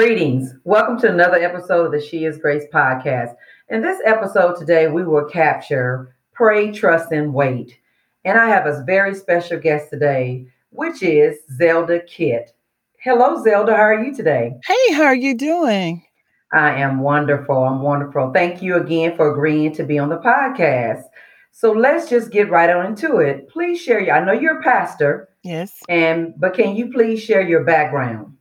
Greetings. Welcome to another episode of the She Is Grace podcast. In this episode today, we will capture Pray, Trust, and Wait. And I have a very special guest today, which is Zelda Kitt. Hello, Zelda. How are you today? Hey, how are you doing? I am wonderful. I'm wonderful. Thank you again for agreeing to be on the podcast. So let's just get right on into it. Please share your, I know you're a pastor. Yes. But can you please share your background?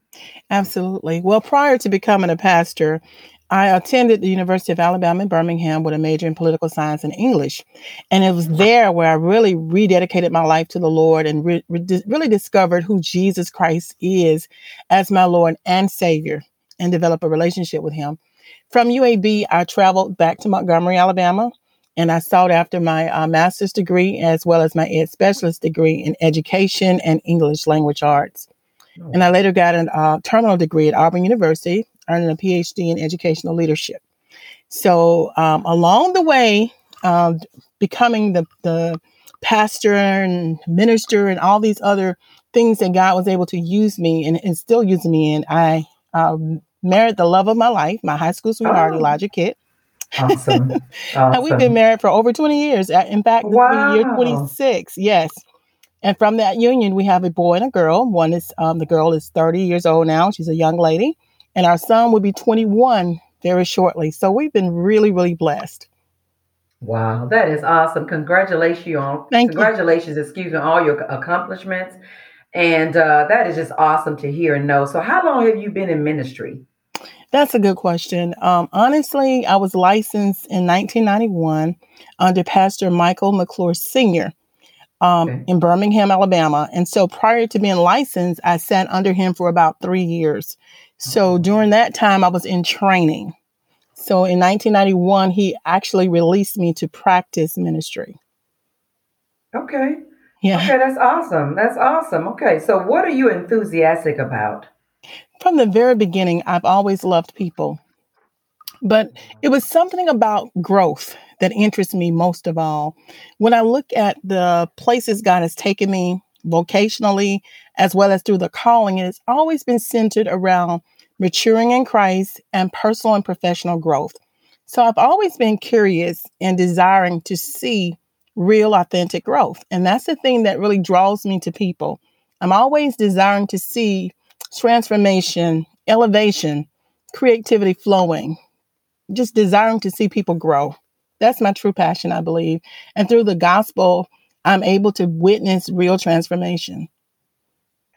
Absolutely. Well, prior to becoming a pastor, I attended the University of Alabama in Birmingham with a major in political science and English. And it was there where I really rededicated my life to the Lord and really discovered who Jesus Christ is as my Lord and Savior and developed a relationship with him. From UAB, I traveled back to Montgomery, Alabama, and I sought after my master's degree as well as my ed specialist degree in education and English language arts. And I later got a terminal degree at Auburn University, earning a PhD in educational leadership. So along the way, becoming the pastor and minister and all these other things that God was able to use me and still using me in, I married the love of my life, my high school sweetheart, Elijah Kitt. Awesome. And we've been married for over 20 years. In fact, wow. Year 26, yes. And from that union, we have a boy and a girl. One is, the girl is 30 years old now. She's a young lady. And our son will be 21 very shortly. So we've been really, really blessed. Wow. That is awesome. Congratulations, on all your accomplishments. And that is just awesome to hear and know. So how long have you been in ministry? That's a good question. Honestly, I was licensed in 1991 under Pastor Michael McClure Sr. In Birmingham, Alabama. And so prior to being licensed, I sat under him for about 3 years. So during that time, I was in training. So in 1991, he actually released me to practice ministry. Okay. Yeah. Okay, that's awesome. That's awesome. Okay, so what are you enthusiastic about? From the very beginning, I've always loved people. But it was something about growth that interests me most of all. When I look at the places God has taken me vocationally, as well as through the calling, it has always been centered around maturing in Christ and personal and professional growth. So I've always been curious and desiring to see real, authentic growth. And that's the thing that really draws me to people. I'm always desiring to see transformation, elevation, creativity flowing, just desiring to see people grow. That's my true passion, I believe. And through the gospel, I'm able to witness real transformation.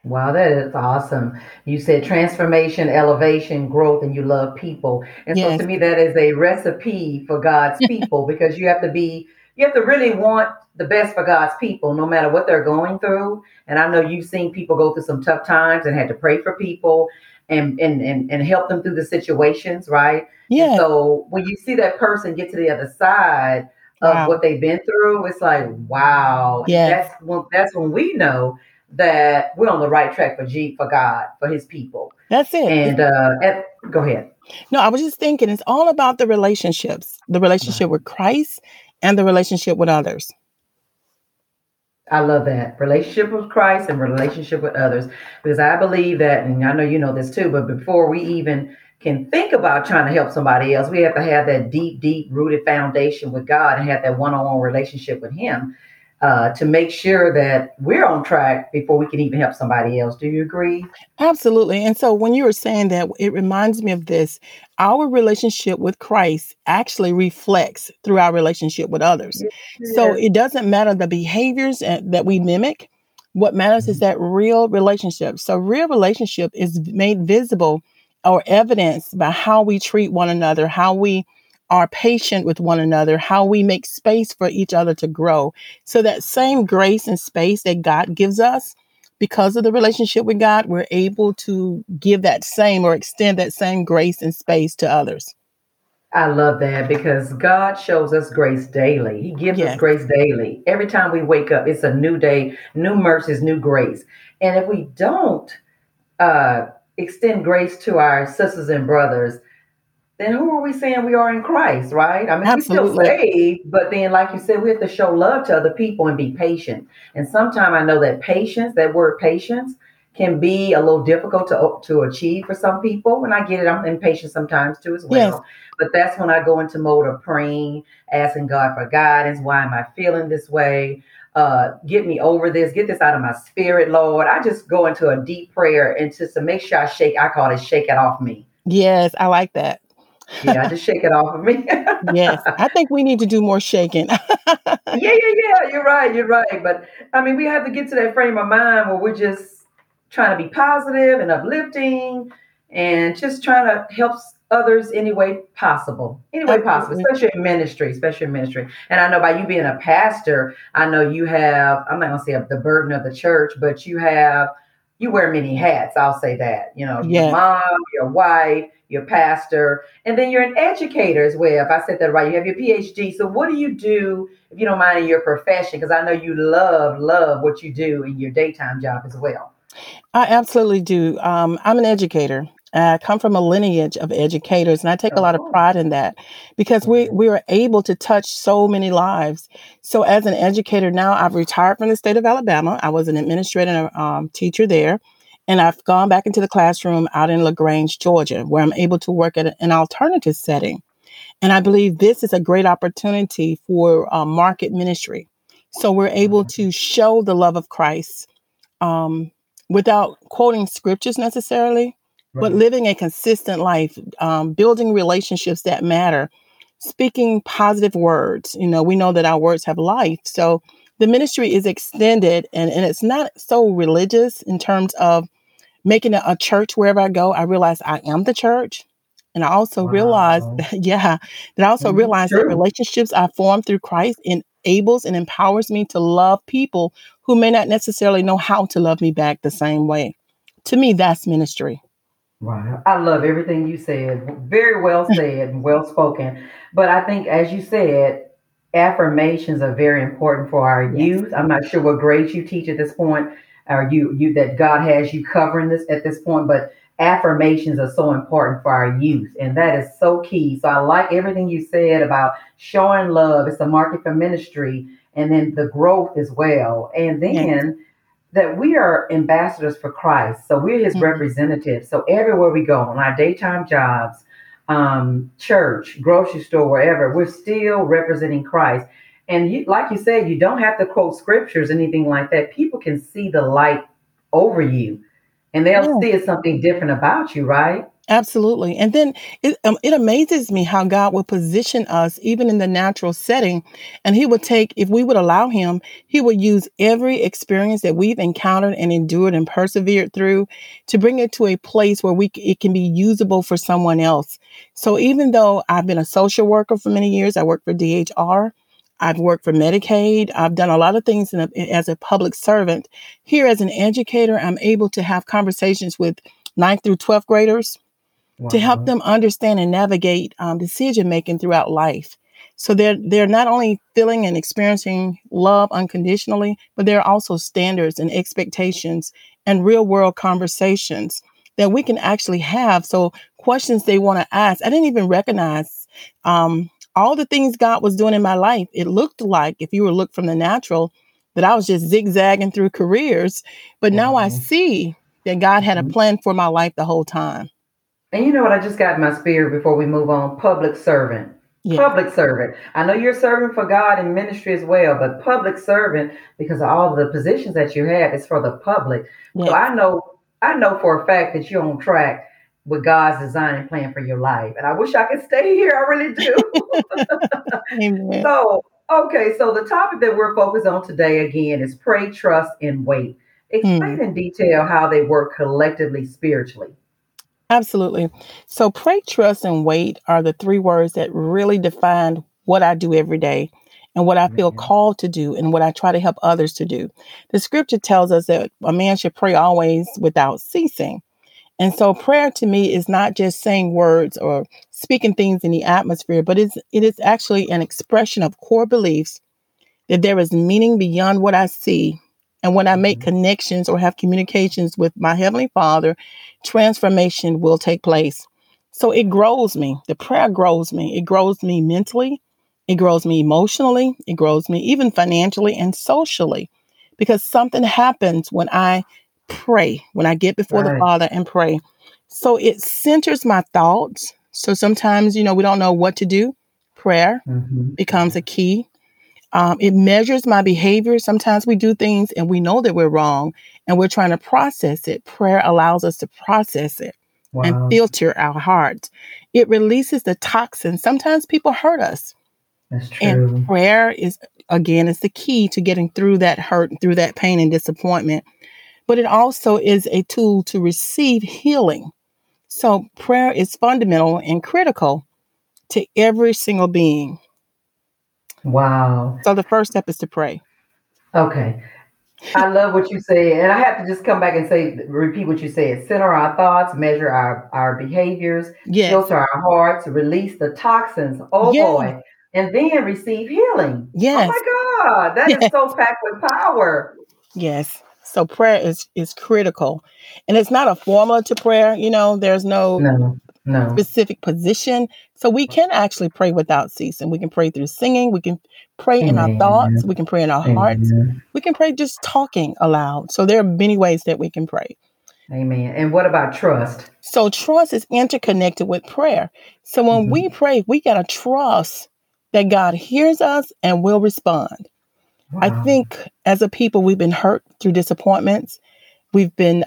Wow, that is awesome. You said transformation, elevation, growth, and you love people. And yes. So to me, that is a recipe for God's people because you have to really want the best for God's people, no matter what they're going through. And I know you've seen people go through some tough times and had to pray for people and help them through the situations, right? Yeah. And so when you see that person get to the other side of what they've been through, it's like, wow. Yeah. That's when we know that we're on the right track for God, for his people. That's it. And go ahead. No, I was just thinking it's all about the relationships, the relationship with Christ and the relationship with others. I love that. Relationship with Christ and relationship with others. Because I believe that, and I know you know this too, but before we even can think about trying to help somebody else, we have to have that deep, deep rooted foundation with God and have that one-on-one relationship with him to make sure that we're on track before we can even help somebody else. Do you agree? Absolutely. And so when you were saying that, it reminds me of this. Our relationship with Christ actually reflects through our relationship with others. Yes. So it doesn't matter the behaviors that we mimic. What matters is that real relationship. So real relationship is made visible or evidenced by how we treat one another, how we are patient with one another, how we make space for each other to grow. So that same grace and space that God gives us, because of the relationship with God, we're able to give that same or extend that same grace and space to others. I love that because God shows us grace daily. He gives us grace daily. Every time we wake up, it's a new day, new mercies, new grace. And if we don't extend grace to our sisters and brothers, then who are we saying we are in Christ, right? I mean, absolutely. We're still saved, but then, like you said, we have to show love to other people and be patient. And sometimes I know that patience, that word patience, can be a little difficult to achieve for some people. When I get it, I'm impatient sometimes too as well. Yes. But that's when I go into mode of praying, asking God for guidance. Why am I feeling this way? Get me over this. Get this out of my spirit, Lord. I just go into a deep prayer and just to make sure I shake. I call it shake it off me. Yes, I like that. Yeah, just shake it off of me. Yes, I think we need to do more shaking. Yeah. You're right. But I mean, we have to get to that frame of mind where we're just trying to be positive and uplifting and just trying to help others any way possible, especially in ministry. And I know by you being a pastor, I know you have, I'm not going to say the burden of the church, but you wear many hats. I'll say that, Your mom, your wife, your pastor, and then you're an educator as well. If I said that right, you have your PhD. So what do you do, if you don't mind, in your profession? Because I know you love what you do in your daytime job as well. I absolutely do. I'm an educator. I come from a lineage of educators, and I take a lot of pride in that because we are able to touch so many lives. So as an educator now, I've retired from the state of Alabama. I was an administrator and a teacher there. And I've gone back into the classroom out in LaGrange, Georgia, where I'm able to work at an alternative setting. And I believe this is a great opportunity for market ministry. So we're able to show the love of Christ without quoting scriptures necessarily, but living a consistent life, building relationships that matter, speaking positive words. We know that our words have life. So the ministry is extended and it's not so religious in terms of making a church wherever I go. I realize I am the church. And I also realize that relationships I form through Christ enables and empowers me to love people who may not necessarily know how to love me back the same way. To me, that's ministry. Wow. I love everything you said. Very well said and well spoken. But I think, as you said, affirmations are very important for our youth. I'm not sure what grades you teach at this point, or you that God has you covering this at this point, but affirmations are so important for our youth, and that is so key. So I like everything you said about showing love. It's a market for ministry, and then the growth as well, and then that we are ambassadors for Christ. So we're his representatives. So everywhere we go, on our daytime jobs, church, grocery store, wherever, we're still representing Christ. And like you said, you don't have to quote scriptures, anything like that. People can see the light over you, and they'll see something different about you, right? Absolutely. And then it amazes me how God will position us even in the natural setting. And he would take, if we would allow him, he would use every experience that we've encountered and endured and persevered through to bring it to a place where it can be usable for someone else. So even though I've been a social worker for many years, I worked for DHR, I've worked for Medicaid. I've done a lot of things as a public servant. Here as an educator, I'm able to have conversations with 9th through 12th graders. Wow. To help them understand and navigate decision making throughout life. So they're not only feeling and experiencing love unconditionally, but there are also standards and expectations and real world conversations that we can actually have. So questions they want to ask. I didn't even recognize all the things God was doing in my life. It looked like, if you were looked from the natural, that I was just zigzagging through careers. But now I see that God had a plan for my life the whole time. And you know what? I just got in my spirit before we move on. Public servant. Yeah. Public servant. I know you're serving for God in ministry as well, but public servant, because of all the positions that you have, is for the public. Yeah. So I know for a fact that you're on track with God's design and plan for your life. And I wish I could stay here. I really do. Amen. So the topic that we're focused on today, again, is pray, trust, and wait. Explain in detail how they work collectively spiritually. Absolutely. So pray, trust, and wait are the three words that really define what I do every day and what I feel called to do and what I try to help others to do. The scripture tells us that a man should pray always without ceasing. And so prayer to me is not just saying words or speaking things in the atmosphere, but it is actually an expression of core beliefs that there is meaning beyond what I see. And when I make connections or have communications with my Heavenly Father, transformation will take place. So it grows me. The prayer grows me. It grows me mentally. It grows me emotionally. It grows me even financially and socially, because something happens when I pray, when I get before the Father and pray. So it centers my thoughts. So sometimes, you know, we don't know what to do. Prayer becomes a key. It measures my behavior. Sometimes we do things and we know that we're wrong and we're trying to process it. Prayer allows us to process it and filter our hearts. It releases the toxins. Sometimes people hurt us. That's true. And prayer is, again, is the key to getting through that hurt, through that pain and disappointment. But it also is a tool to receive healing. So prayer is fundamental and critical to every single being. Wow. So the first step is to pray. Okay. I love what you said. And I have to just come back and say, repeat what you said. Center our thoughts, measure our behaviors, filter our hearts, release the toxins. Oh, boy. And then receive healing. Yes. Oh, my God. That is so packed with power. Yes. So prayer is critical. And it's not a formula to prayer. You know, there's no specific position. So we can actually pray without ceasing. We can pray through singing. We can pray in our thoughts. We can pray in our hearts. We can pray just talking aloud. So there are many ways that we can pray. Amen. And what about trust? So trust is interconnected with prayer. So when we pray, we got to trust that God hears us and will respond. Wow. I think as a people, we've been hurt through disappointments. We've been,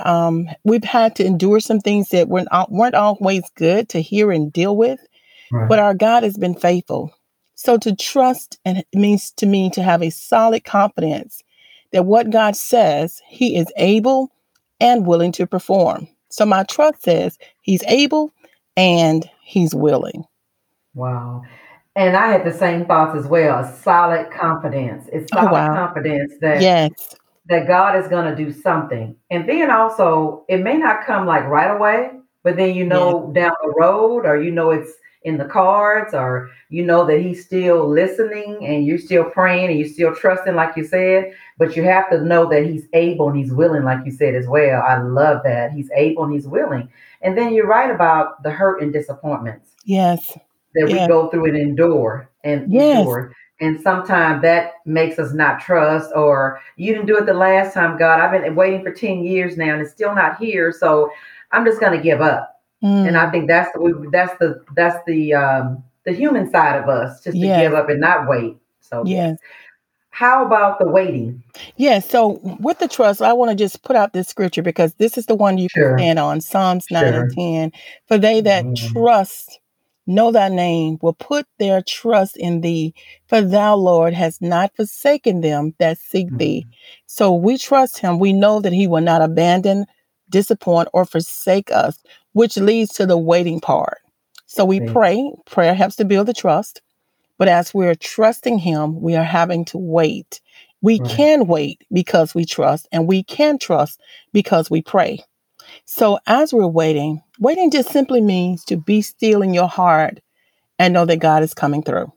we've had to endure some things that weren't always good to hear and deal with. Right. But our God has been faithful. So to trust means to me to have a solid confidence that what God says, He is able and willing to perform. So my trust says He's able and He's willing. Wow. And I had the same thoughts as well. Solid confidence. It's solid confidence that that God is going to do something. And then also, it may not come like right away, but then you know down the road, or you know it's in the cards, or you know that He's still listening and you're still praying and you're still trusting, like you said, but you have to know that He's able and He's willing, like you said as well. I love that. He's able and He's willing. And then you're right about the hurt and disappointments. Yes. That we go through and endure and endure. And sometimes that makes us not trust, or you didn't do it the last time, God. I've been waiting for 10 years now and it's still not here. So I'm just going to give up. And I think that's the human side of us, just to give up and not wait. So how about the waiting? Yeah. So with the trust, I want to just put out this scripture because this is the one you can stand on, Psalms 9 and 10. For they that trust, know thy name, will put their trust in thee, for thou, Lord, hast not forsaken them that seek thee. So we trust Him. We know that He will not abandon, disappoint, or forsake us, which leads to the waiting part. So we pray. Prayer helps to build the trust. But as we're trusting Him, we are having to wait. We can wait because we trust, and we can trust because we pray. So as we're waiting, waiting just simply means to be still in your heart and know that God is coming through.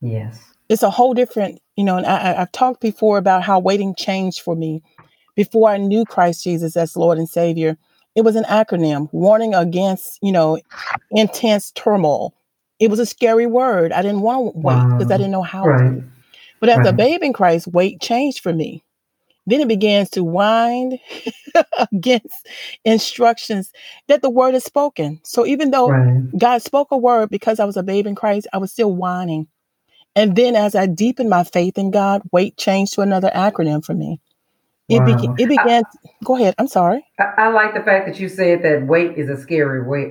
Yes. It's a whole different, you know, and I've talked before about how waiting changed for me. Before I knew Christ Jesus as Lord and Savior, it was an acronym, warning against, you know, intense turmoil. It was a scary word. I didn't want to wait because I didn't know how to. But as a babe in Christ, wait changed for me. Then it begins to wind against instructions that the word is spoken. So even though God spoke a word, because I was a babe in Christ, I was still whining. And then as I deepened my faith in God, wait changed to another acronym for me. Go ahead. I'm sorry. I like the fact that you said that wait was a scary word.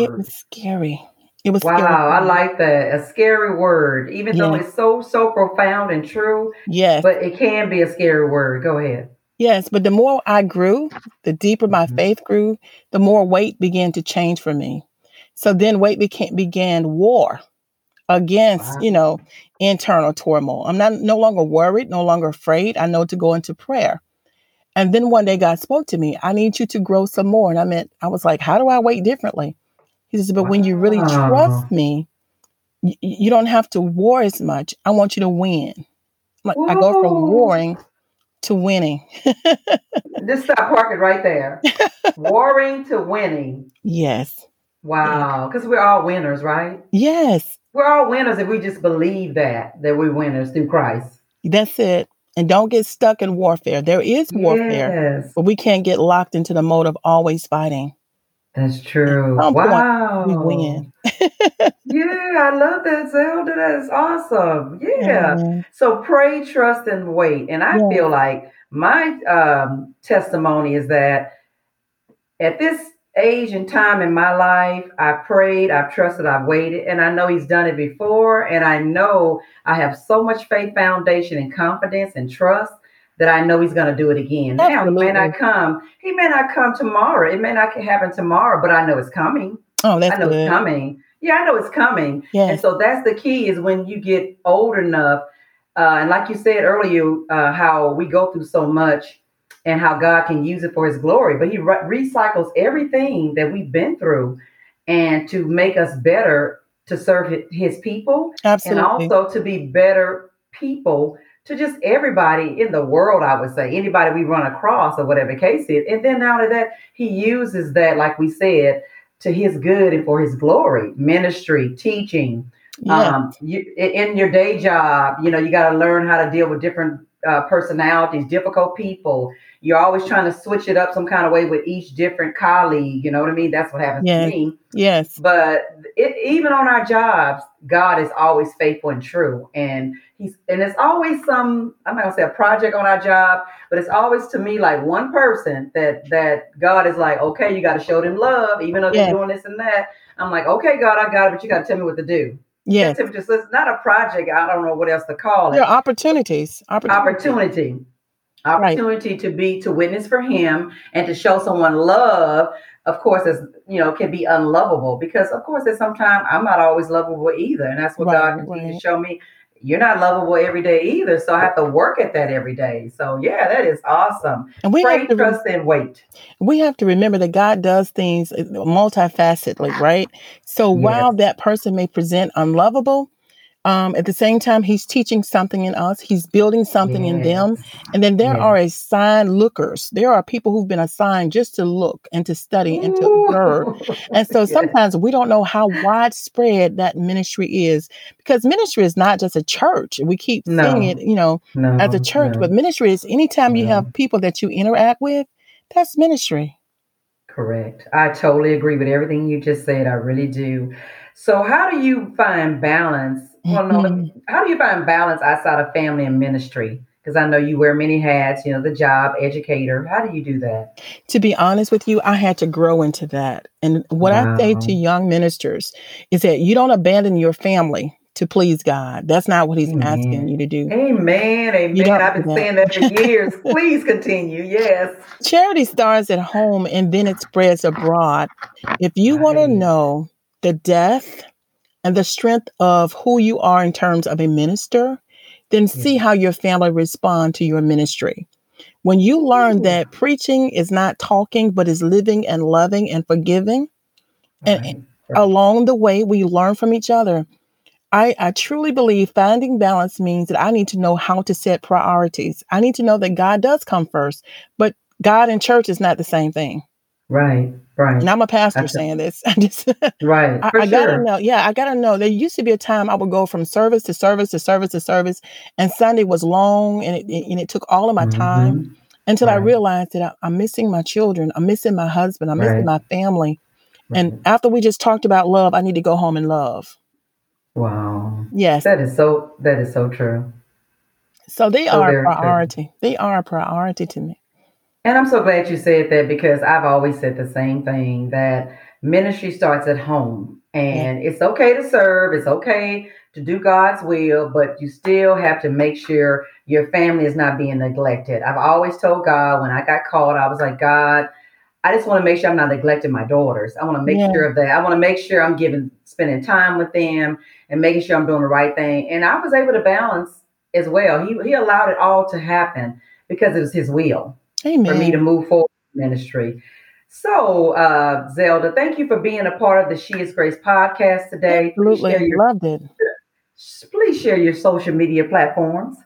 It was scary. Wow, scary. I like that. A scary word, even though it's so profound and true. Yes. But it can be a scary word. Go ahead. Yes, but the more I grew, the deeper my faith grew, the more weight began to change for me. So then weight began war against, you know, internal turmoil. I'm no longer worried, no longer afraid. I know to go into prayer. And then one day God spoke to me, I need you to grow some more. And I was like, how do I wait differently? He says, but when you really trust me, you don't have to war as much. I want you to win. Like, I go from warring to winning. Just stop parking right there. Warring to winning. Yes. Wow. Because we're all winners, right? Yes. We're all winners if we just believe that we're winners through Christ. That's it. And don't get stuck in warfare. There is warfare, yes, but we can't get locked into the mode of always fighting. That's true. Wow. We win. Yeah, I love that, Zelda. That is awesome. Yeah. Mm-hmm. So pray, trust, and wait. And I feel like my testimony is that at this age and time in my life, I prayed, I've trusted, I've waited, and I know he's done it before. And I know I have so much faith, foundation, and confidence and trust that I know he's going to do it again. Absolutely. Now, he may not come tomorrow. It may not happen tomorrow, but I know it's coming. Oh, that's good. It's coming. Yeah, I know it's coming. Yes. And so that's the key, is when you get old enough. And like you said earlier, how we go through so much and how God can use it for his glory. But he recycles everything that we've been through, and to make us better to serve his people. Absolutely. And also to be better people to just everybody in the world, I would say, anybody we run across or whatever the case is. And then out of that, he uses that, like we said, to his good and for his glory. Ministry, teaching, in your day job, you know, you got to learn how to deal with different personalities, difficult people. You're always trying to switch it up some kind of way with each different colleague. You know what I mean? That's what happens to me. Yes. But even on our jobs, God is always faithful and true. And it's always I'm not gonna say a project on our job, but it's always to me like one person that God is like, okay, you got to show them love, even though they're doing this and that. I'm like, okay, God, I got it, but you got to tell me what to do. Yeah, so it's not a project. I don't know what else to call it. There are opportunities. Opportunity right. to witness for him and to show someone love. Of course, as you know, can be unlovable, because of course at some time I'm not always lovable either. And that's what God continues to show me. You're not lovable every day either. So I have to work at that every day. So yeah, that is awesome. And we pray, trust, and wait. We have to remember that God does things multifacetedly, right? So while that person may present unlovable, at the same time, he's teaching something in us. He's building something in them. And then there are assigned lookers. There are people who've been assigned just to look and to study and to observe. And so sometimes we don't know how widespread that ministry is, because ministry is not just a church. We keep seeing it, as a church, but ministry is anytime you have people that you interact with, that's ministry. Correct. I totally agree with everything you just said. I really do. So how do you find balance? Well, no, how do you find balance outside of family and ministry? Because I know you wear many hats, the job, educator. How do you do that? To be honest with you, I had to grow into that. And what I say to young ministers is that you don't abandon your family to please God. That's not what he's asking you to do. Amen. I've been saying that for years. Please continue. Yes. Charity starts at home and then it spreads abroad. If you want to know the death and the strength of who you are in terms of a minister, then see how your family respond to your ministry. When you learn that preaching is not talking, but is living and loving and forgiving, and along the way, we learn from each other. I truly believe finding balance means that I need to know how to set priorities. I need to know that God does come first, but God and church is not the same thing. Right. And I'm a pastor saying this. I gotta know. Yeah, I gotta know. There used to be a time I would go from service to service to service to service, and Sunday was long, and it took all of my time until I realized that I'm missing my children, I'm missing my husband, I'm missing my family. Right. And after we just talked about love, I need to go home and love. Wow. Yes. That is so true. So they are a priority. True. They are a priority to me. And I'm so glad you said that, because I've always said the same thing, that ministry starts at home, and it's okay to serve. It's okay to do God's will, but you still have to make sure your family is not being neglected. I've always told God when I got called, I was like, God, I just want to make sure I'm not neglecting my daughters. I want to make sure of that. I want to make sure I'm spending time with them and making sure I'm doing the right thing. And I was able to balance as well. He allowed it all to happen because it was his will. Amen. For me to move forward in ministry. So, Zelda, thank you for being a part of the She Is Grace podcast today. Absolutely. Loved it. Please share your social media platforms.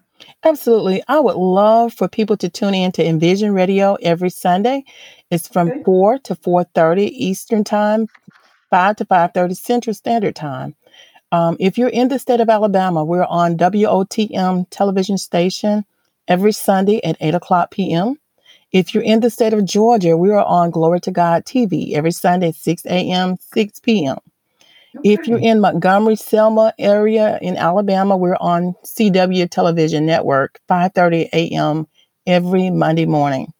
Absolutely. I would love for people to tune in to Envision Radio every Sunday. It's from 4 to 4:30 Eastern Time, 5 to 5:30 Central Standard Time. If you're in the state of Alabama, we're on WOTM television station every Sunday at 8 o'clock p.m. If you're in the state of Georgia, we are on Glory to God TV every Sunday at 6 a.m., 6 p.m. Okay. If you're in Montgomery, Selma area in Alabama, we're on CW Television Network, 5:30 a.m. every Monday morning.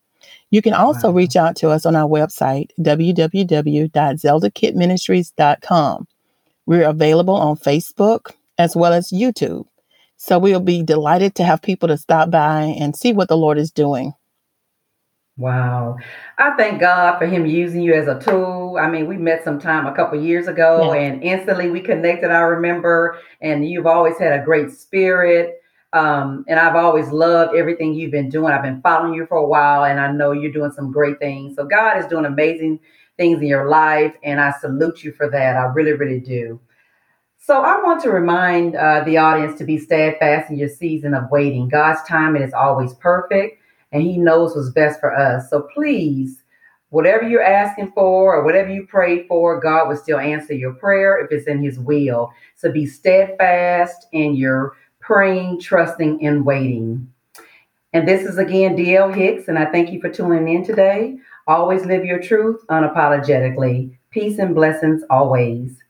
You can also reach out to us on our website, www.ZeldaKitMinistries.com. We're available on Facebook as well as YouTube. So we'll be delighted to have people to stop by and see what the Lord is doing. Wow. I thank God for him using you as a tool. I mean, we met sometime a couple years ago and instantly we connected, I remember, and you've always had a great spirit. And I've always loved everything you've been doing. I've been following you for a while and I know you're doing some great things. So God is doing amazing things in your life and I salute you for that. I really, really do. So I want to remind the audience to be steadfast in your season of waiting. God's timing is always perfect. And he knows what's best for us. So please, whatever you're asking for or whatever you pray for, God will still answer your prayer if it's in his will. So be steadfast in your praying, trusting, and waiting. And this is, again, D.L. Hicks, and I thank you for tuning in today. Always live your truth unapologetically. Peace and blessings always.